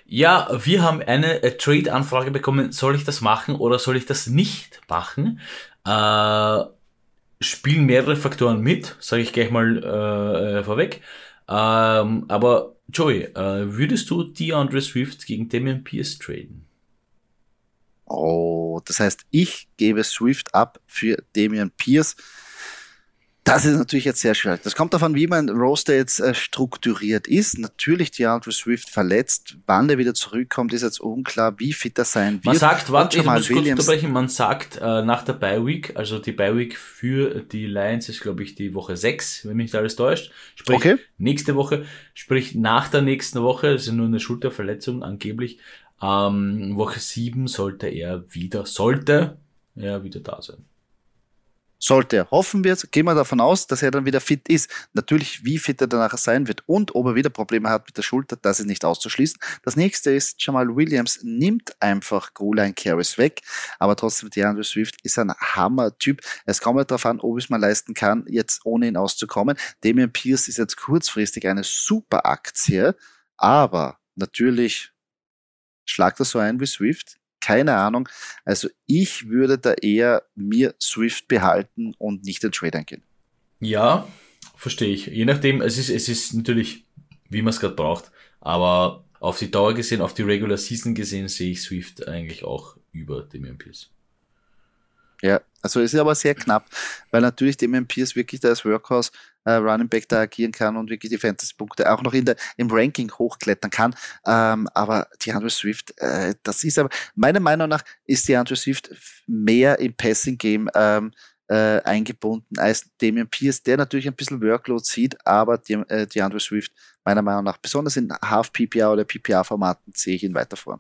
Ja, wir haben eine äh, Trade-Anfrage bekommen, soll ich das machen oder soll ich das nicht machen? Äh, spielen mehrere Faktoren mit, sage ich gleich mal äh, vorweg. Ähm, aber Joey, äh, würdest du DeAndre Swift gegen Damien Pierce traden? Oh, das heißt, ich gebe Swift ab für Damien Pierce. Das ist natürlich jetzt sehr schwierig. Das kommt davon, wie mein Roster jetzt äh, strukturiert ist. Natürlich DeAndre Swift verletzt. Wann er wieder zurückkommt, ist jetzt unklar, wie fit er sein wird. Man sagt, warte, ich muss kurz unterbrechen, man sagt äh, nach der Bye-Week, also die Bye-Week für die Lions ist, glaube ich, die Woche sechs, wenn mich nicht alles täuscht. Sprich, okay. Nächste Woche, sprich nach der nächsten Woche, das ist nur eine Schulterverletzung angeblich, ähm, Woche sieben sollte er wieder, sollte er wieder da sein. Sollte er, hoffen wir, gehen wir davon aus, dass er dann wieder fit ist. Natürlich, wie fit er danach sein wird und ob er wieder Probleme hat mit der Schulter, das ist nicht auszuschließen. Das nächste ist, Jamal Williams nimmt einfach Goal-Line Carries weg, aber trotzdem, DeAndre Swift ist ein Hammer-Typ. Es kommt halt darauf an, ob es man leisten kann, jetzt ohne ihn auszukommen. Damien Pierce ist jetzt kurzfristig eine super Aktie, aber natürlich schlagt er so ein wie Swift. Keine Ahnung. Also ich würde da eher mir Swift behalten und nicht den Trade eingehen. Ja, verstehe ich. Je nachdem, es ist, es ist natürlich, wie man es gerade braucht, aber auf die Dauer gesehen, auf die Regular Season gesehen, sehe ich Swift eigentlich auch über Damien Pierce. Ja, Also es ist aber sehr knapp, weil natürlich Damien Pierce wirklich da als Workhorse äh, Running Back da agieren kann und wirklich die Fantasy-Punkte auch noch in der, im Ranking hochklettern kann. Ähm, aber DeAndre Swift, äh, das ist aber, meiner Meinung nach ist DeAndre Swift mehr im Passing-Game ähm, äh, eingebunden als Damien Pierce, der natürlich ein bisschen Workload sieht, aber die, äh, DeAndre Swift meiner Meinung nach, besonders in Half-P P R oder P P R-Formaten, sehe ich ihn weiter vorn.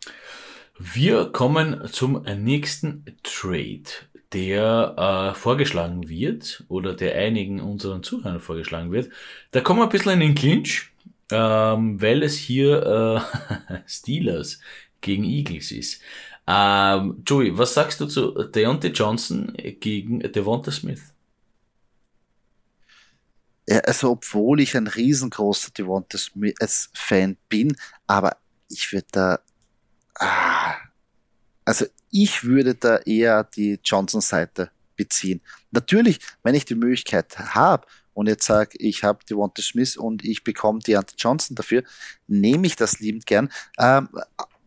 Wir kommen zum nächsten Trade, der äh, vorgeschlagen wird oder der einigen unseren Zuhörern vorgeschlagen wird. Da kommen wir ein bisschen in den Clinch, ähm, weil es hier äh, Steelers gegen Eagles ist. Ähm, Joey, was sagst du zu Deontay Johnson gegen Devonta Smith? Ja, also obwohl ich ein riesengroßer Devonta Smith-Fan bin, aber ich würde da ah, also ich würde da eher die Johnson-Seite beziehen. Natürlich, wenn ich die Möglichkeit habe und jetzt sage, ich habe Devonta Smith und ich bekomme Deontay Johnson dafür, nehme ich das liebend gern, ähm,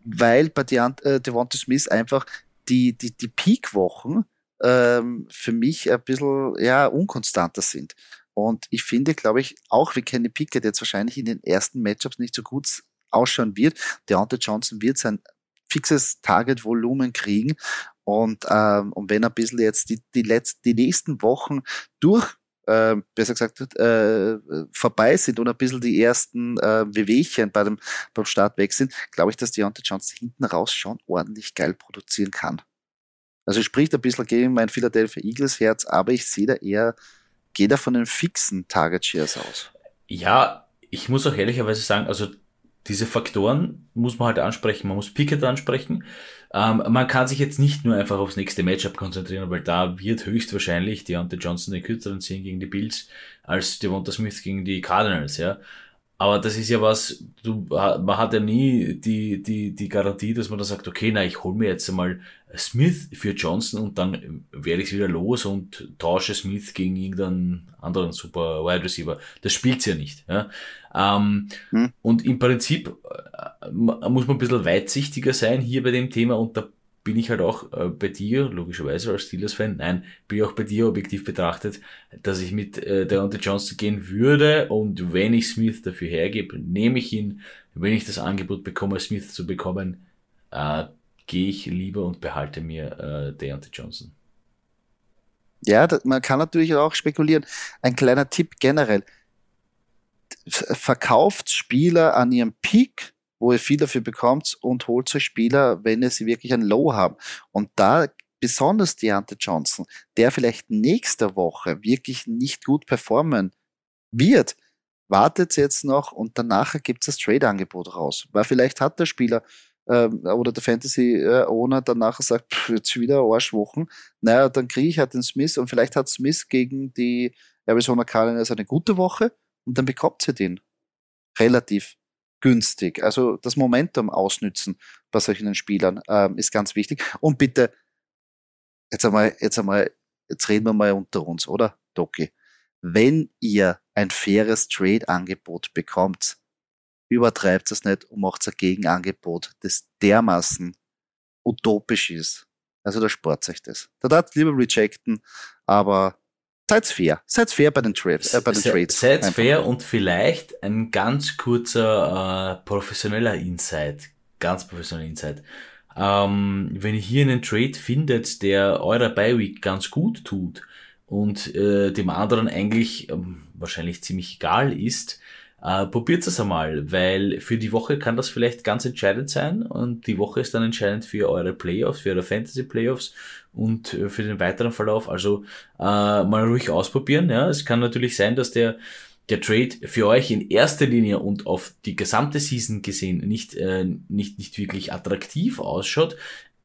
weil bei äh, Devonta Smith einfach die, die, die Peak-Wochen ähm, für mich ein bisschen ja, unkonstanter sind. Und ich finde, glaube ich, auch wie Kenny Pickett jetzt wahrscheinlich in den ersten Matchups nicht so gut ausschauen wird, Deontay Johnson wird sein fixes Target-Volumen kriegen und, ähm, und wenn ein bisschen jetzt die, die, letzten, die nächsten Wochen durch, äh, besser gesagt, äh, vorbei sind und ein bisschen die ersten äh, Wehwehchen bei dem, beim Start weg sind, glaube ich, dass Deontay Johnson hinten raus schon ordentlich geil produzieren kann. Also spricht ein bisschen gegen mein Philadelphia Eagles Herz, aber ich sehe da eher, gehe da von den fixen Target-Shares aus. Ja, ich muss auch ehrlicherweise sagen, also diese Faktoren muss man halt ansprechen, man muss Pickett ansprechen. Ähm, man kann sich jetzt nicht nur einfach aufs nächste Matchup konzentrieren, weil da wird höchstwahrscheinlich Deontay Johnson den kürzeren ziehen gegen die Bills als Devonta Smith gegen die Cardinals, ja. Aber das ist ja was, du, man hat ja nie die, die, die Garantie, dass man dann sagt, okay, na, ich hole mir jetzt einmal Smith für Johnson und dann werde ich es wieder los und tausche Smith gegen irgendeinen anderen super Wide Receiver. Das spielt's ja nicht, ja. Ähm, hm. Und im Prinzip muss man ein bisschen weitsichtiger sein hier bei dem Thema und da bin ich halt auch bei dir, logischerweise als Steelers-Fan, nein, bin ich auch bei dir objektiv betrachtet, dass ich mit äh, Deontay Johnson gehen würde und wenn ich Smith dafür hergebe, nehme ich ihn, wenn ich das Angebot bekomme, Smith zu bekommen, äh, gehe ich lieber und behalte mir äh, Deontay Johnson. Ja, das, man kann natürlich auch spekulieren. Ein kleiner Tipp generell, verkauft Spieler an ihrem Peak, wo ihr viel dafür bekommt und holt so Spieler, wenn ihr sie wirklich ein Low haben. Und da besonders Deontay Johnson, der vielleicht nächste Woche wirklich nicht gut performen wird, wartet jetzt noch und danach gibt es das Trade-Angebot raus. Weil vielleicht hat der Spieler äh, oder der Fantasy-Owner danach sagt, pff, jetzt wieder Arschwochen, naja, dann kriege ich halt den Smith und vielleicht hat Smith gegen die Arizona Cardinals eine gute Woche und dann bekommt ihr den. Relativ günstig. Also das Momentum ausnützen bei solchen Spielern ähm, ist ganz wichtig. Und bitte, jetzt einmal, jetzt einmal, jetzt reden wir mal unter uns, oder, Doki? Wenn ihr ein faires Trade-Angebot bekommt, übertreibt es nicht und macht ein Gegenangebot, das dermaßen utopisch ist. Also da spart sich das. Da darf es lieber rejecten, aber seid fair. Seid fair bei den, Trips, äh, bei den Se, Trades. Seid fair und vielleicht ein ganz kurzer äh, professioneller Insight. Ganz professioneller Insight. Ähm, wenn ihr hier einen Trade findet, der eurer Bye-Week ganz gut tut und äh, dem anderen eigentlich ähm, wahrscheinlich ziemlich egal ist, äh, probiert es einmal, weil für die Woche kann das vielleicht ganz entscheidend sein und die Woche ist dann entscheidend für eure Playoffs, für eure Fantasy-Playoffs und für den weiteren Verlauf, also äh, mal ruhig ausprobieren. Ja, es kann natürlich sein, dass der der Trade für euch in erster Linie und auf die gesamte Season gesehen nicht äh, nicht nicht wirklich attraktiv ausschaut,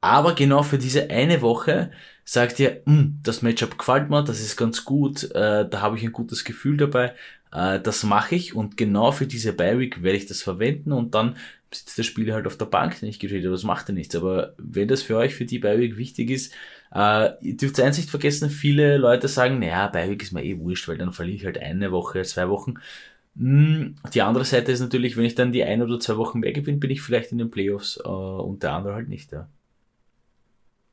aber genau für diese eine Woche sagt ihr, das Matchup gefällt mir, das ist ganz gut, äh, da habe ich ein gutes Gefühl dabei, äh, das mache ich und genau für diese Bye-Week werde ich das verwenden und dann sitzt der Spieler halt auf der Bank, nicht geredet, aber das macht er nichts. Aber wenn das für euch, für die Bye-Week wichtig ist, äh, ihr dürft eins nicht vergessen, viele Leute sagen, naja, Bye-Week ist mir eh wurscht, weil dann verliere ich halt eine Woche, zwei Wochen. Hm, die andere Seite ist natürlich, wenn ich dann die ein oder zwei Wochen mehr gewinne, bin ich vielleicht in den Playoffs äh, und der andere halt nicht da.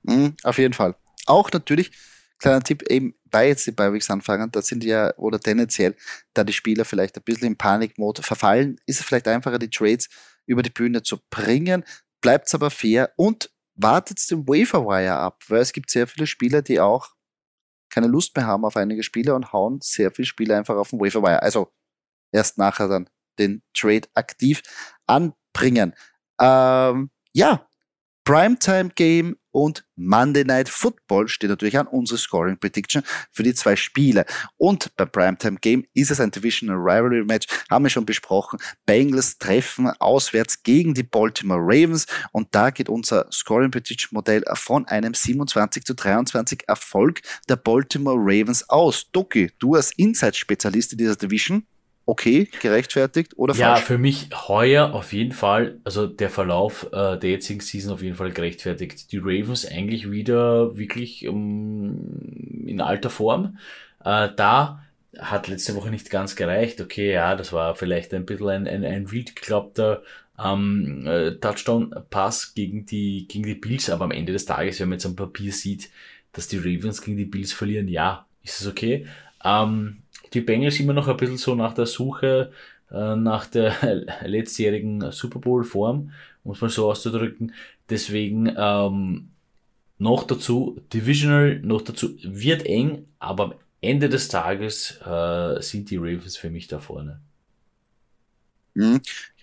Ja. Mhm, auf jeden Fall. Auch natürlich kleiner Tipp, eben weil jetzt die Bi-Weeks anfangen, da sind ja, oder tendenziell, da die Spieler vielleicht ein bisschen im Panikmod verfallen, ist es vielleicht einfacher, die Trades über die Bühne zu bringen, bleibt es aber fair und wartet den Waiver-Wire ab, weil es gibt sehr viele Spieler, die auch keine Lust mehr haben auf einige Spieler und hauen sehr viele Spieler einfach auf den Waiver-Wire. Also erst nachher dann den Trade aktiv anbringen. Ähm, ja, Primetime-Game und Monday Night Football steht natürlich an, unsere Scoring Prediction für die zwei Spiele. Und beim Primetime Game ist es ein Divisional Rivalry Match, haben wir schon besprochen. Bengals treffen auswärts gegen die Baltimore Ravens und da geht unser Scoring Prediction Modell von einem siebenundzwanzig zu dreiundzwanzig Erfolg der Baltimore Ravens aus. Doki, du als Inside-Spezialist in dieser Division, okay, gerechtfertigt oder ja, falsch? Ja, für mich heuer auf jeden Fall, also der Verlauf äh, der jetzigen Season auf jeden Fall gerechtfertigt. Die Ravens eigentlich wieder wirklich um, in alter Form. Äh, da hat letzte Woche nicht ganz gereicht. Okay, ja, das war vielleicht ein bisschen ein, ein, ein wild geklappter ähm, äh, Touchdown-Pass gegen die, gegen die Bills. Aber am Ende des Tages, wenn man jetzt am Papier sieht, dass die Ravens gegen die Bills verlieren, ja, ist es okay. Ähm, Die Bengals immer noch ein bisschen so nach der Suche, äh, nach der letztjährigen Super Bowl-Form, um es mal so auszudrücken. Deswegen ähm, noch dazu Divisional, noch dazu wird eng, aber am Ende des Tages äh, sind die Ravens für mich da vorne. Ich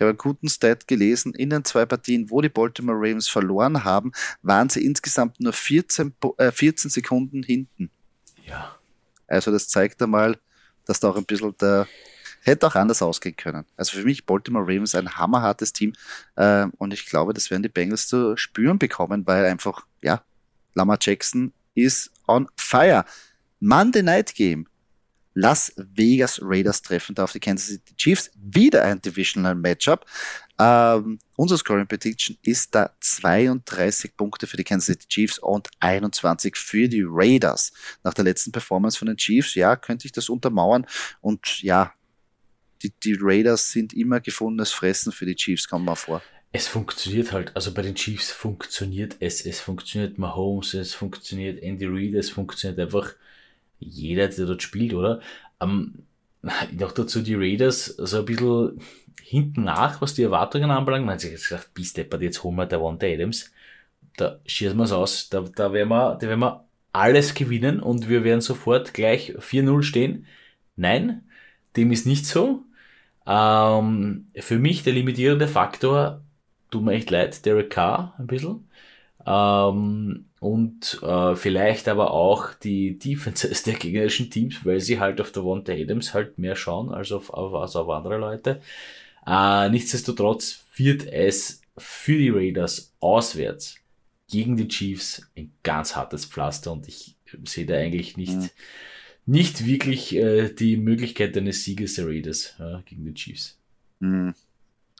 habe einen guten Stat gelesen, in den zwei Partien, wo die Baltimore Ravens verloren haben, waren sie insgesamt nur vierzehn, äh, vierzehn Sekunden hinten. Ja. Also das zeigt einmal, dass da auch ein bisschen der, hätte auch anders ausgehen können. Also für mich Baltimore Ravens ein hammerhartes Team äh, und ich glaube, das werden die Bengals zu spüren bekommen, weil einfach, ja, Lamar Jackson ist on fire. Monday Night Game. Las Vegas Raiders treffen da auf die Kansas City Chiefs. Wieder ein Divisional Matchup. Ähm, unser Scoring Prediction ist da zweiunddreißig Punkte für die Kansas City Chiefs und einundzwanzig für die Raiders. Nach der letzten Performance von den Chiefs, ja, könnte ich das untermauern. Und ja, die, die Raiders sind immer gefundenes Fressen für die Chiefs, kommt mal vor. Es funktioniert halt, also bei den Chiefs funktioniert es. Es funktioniert Mahomes, es funktioniert Andy Reid, es funktioniert einfach jeder, der dort spielt, oder? Ähm, noch dazu die Raiders so ein bisschen hinten nach, was die Erwartungen anbelangt. Man hat sich jetzt gesagt, bis deppert, jetzt holen wir Davante Adams. Da schießen wir es aus. Da, da, werden wir, da werden wir alles gewinnen und wir werden sofort gleich vier null stehen. Nein, dem ist nicht so. Ähm, für mich der limitierende Faktor, tut mir echt leid, Derek Carr ein bisschen. Ähm, und äh, vielleicht aber auch die Defenses der gegnerischen Teams, weil sie halt auf Davante Adams halt mehr schauen als auf, auf, als auf andere Leute. Äh, nichtsdestotrotz wird es für die Raiders auswärts gegen die Chiefs ein ganz hartes Pflaster und ich sehe da eigentlich nicht, ja. nicht wirklich äh, die Möglichkeit eines Sieges der Raiders äh, gegen die Chiefs. Mhm.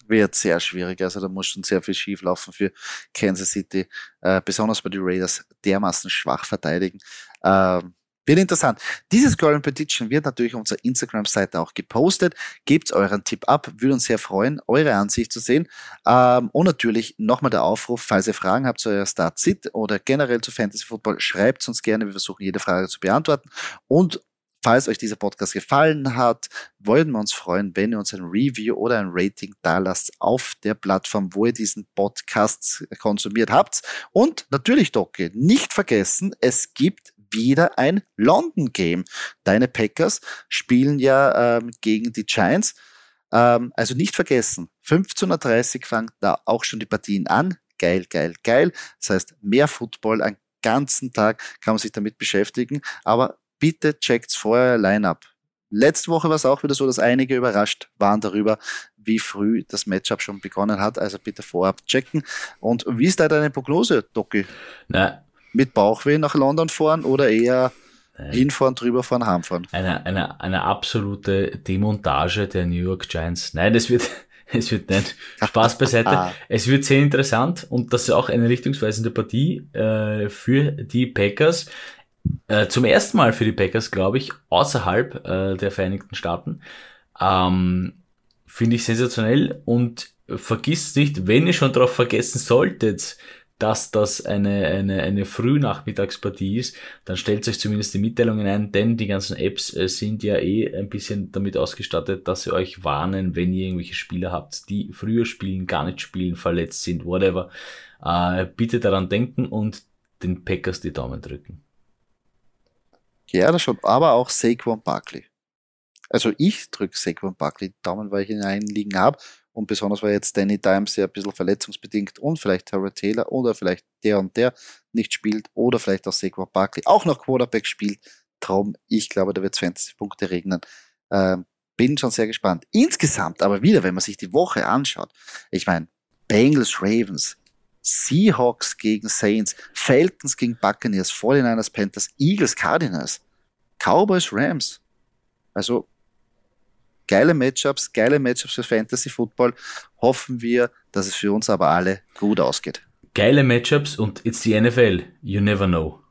Wird sehr schwierig, also da muss schon sehr viel schief laufen für Kansas City, äh, besonders bei den Raiders dermaßen schwach verteidigen. Ähm, wird interessant. Diese Scoring Prediction wird natürlich auf unserer Instagram-Seite auch gepostet. Gebt euren Tipp ab, würde uns sehr freuen, eure Ansicht zu sehen. Ähm, und natürlich nochmal der Aufruf, falls ihr Fragen habt zu eurer Start-Sit oder generell zu Fantasy Football, schreibt es uns gerne, wir versuchen jede Frage zu beantworten. Und falls euch dieser Podcast gefallen hat, würden wir uns freuen, wenn ihr uns ein Review oder ein Rating da lasst auf der Plattform, wo ihr diesen Podcast konsumiert habt. Und natürlich, Doki, nicht vergessen, es gibt wieder ein London-Game. Deine Packers spielen ja ähm, gegen die Giants. Ähm, also nicht vergessen, fünfzehn Uhr dreißig fangen da auch schon die Partien an. Geil, geil, geil. Das heißt, mehr Football am ganzen Tag kann man sich damit beschäftigen. Aber bitte checkt's vorher Line-Up. Letzte Woche war es auch wieder so, dass einige überrascht waren darüber, wie früh das Matchup schon begonnen hat. Also bitte vorab checken. Und wie ist da deine Prognose, Doki? Nein. Mit Bauchweh nach London fahren oder eher Nein. hinfahren, drüberfahren, heimfahren? Eine, eine, eine absolute Demontage der New York Giants. Nein, das wird... Es wird nicht. Spaß beiseite. Es wird sehr interessant und das ist auch eine richtungsweisende Partie äh, für die Packers. Äh, zum ersten Mal für die Packers, glaube ich, außerhalb äh, der Vereinigten Staaten. Ähm, finde ich sensationell und vergisst nicht, wenn ihr schon darauf vergessen solltet, dass das eine, eine, eine Frühnachmittagspartie ist, dann stellt euch zumindest die Mitteilungen ein, denn die ganzen Apps sind ja eh ein bisschen damit ausgestattet, dass sie euch warnen, wenn ihr irgendwelche Spieler habt, die früher spielen, gar nicht spielen, verletzt sind, whatever. Äh, bitte daran denken und den Packers die Daumen drücken. Ja, das schon, aber auch Saquon Barkley. Also ich drücke Saquon Barkley die Daumen, weil ich ihn in einen liegen habe. Und besonders war jetzt Danny Dimes ja ein bisschen verletzungsbedingt und vielleicht Tyrod Taylor oder vielleicht der und der nicht spielt oder vielleicht auch Saquon Barkley auch noch Quarterback spielt. Traum, ich glaube, da wird es Fantasy-Punkte regnen. Ähm, bin schon sehr gespannt. Insgesamt aber wieder, wenn man sich die Woche anschaut, ich meine, Bengals, Ravens, Seahawks gegen Saints, Falcons gegen Buccaneers, forty-niners, Panthers, Eagles, Cardinals, Cowboys, Rams. Also geile Matchups, geile Matchups für Fantasy Football. Hoffen wir, dass es für uns aber alle gut ausgeht. Geile Matchups und it's the N F L. You never know.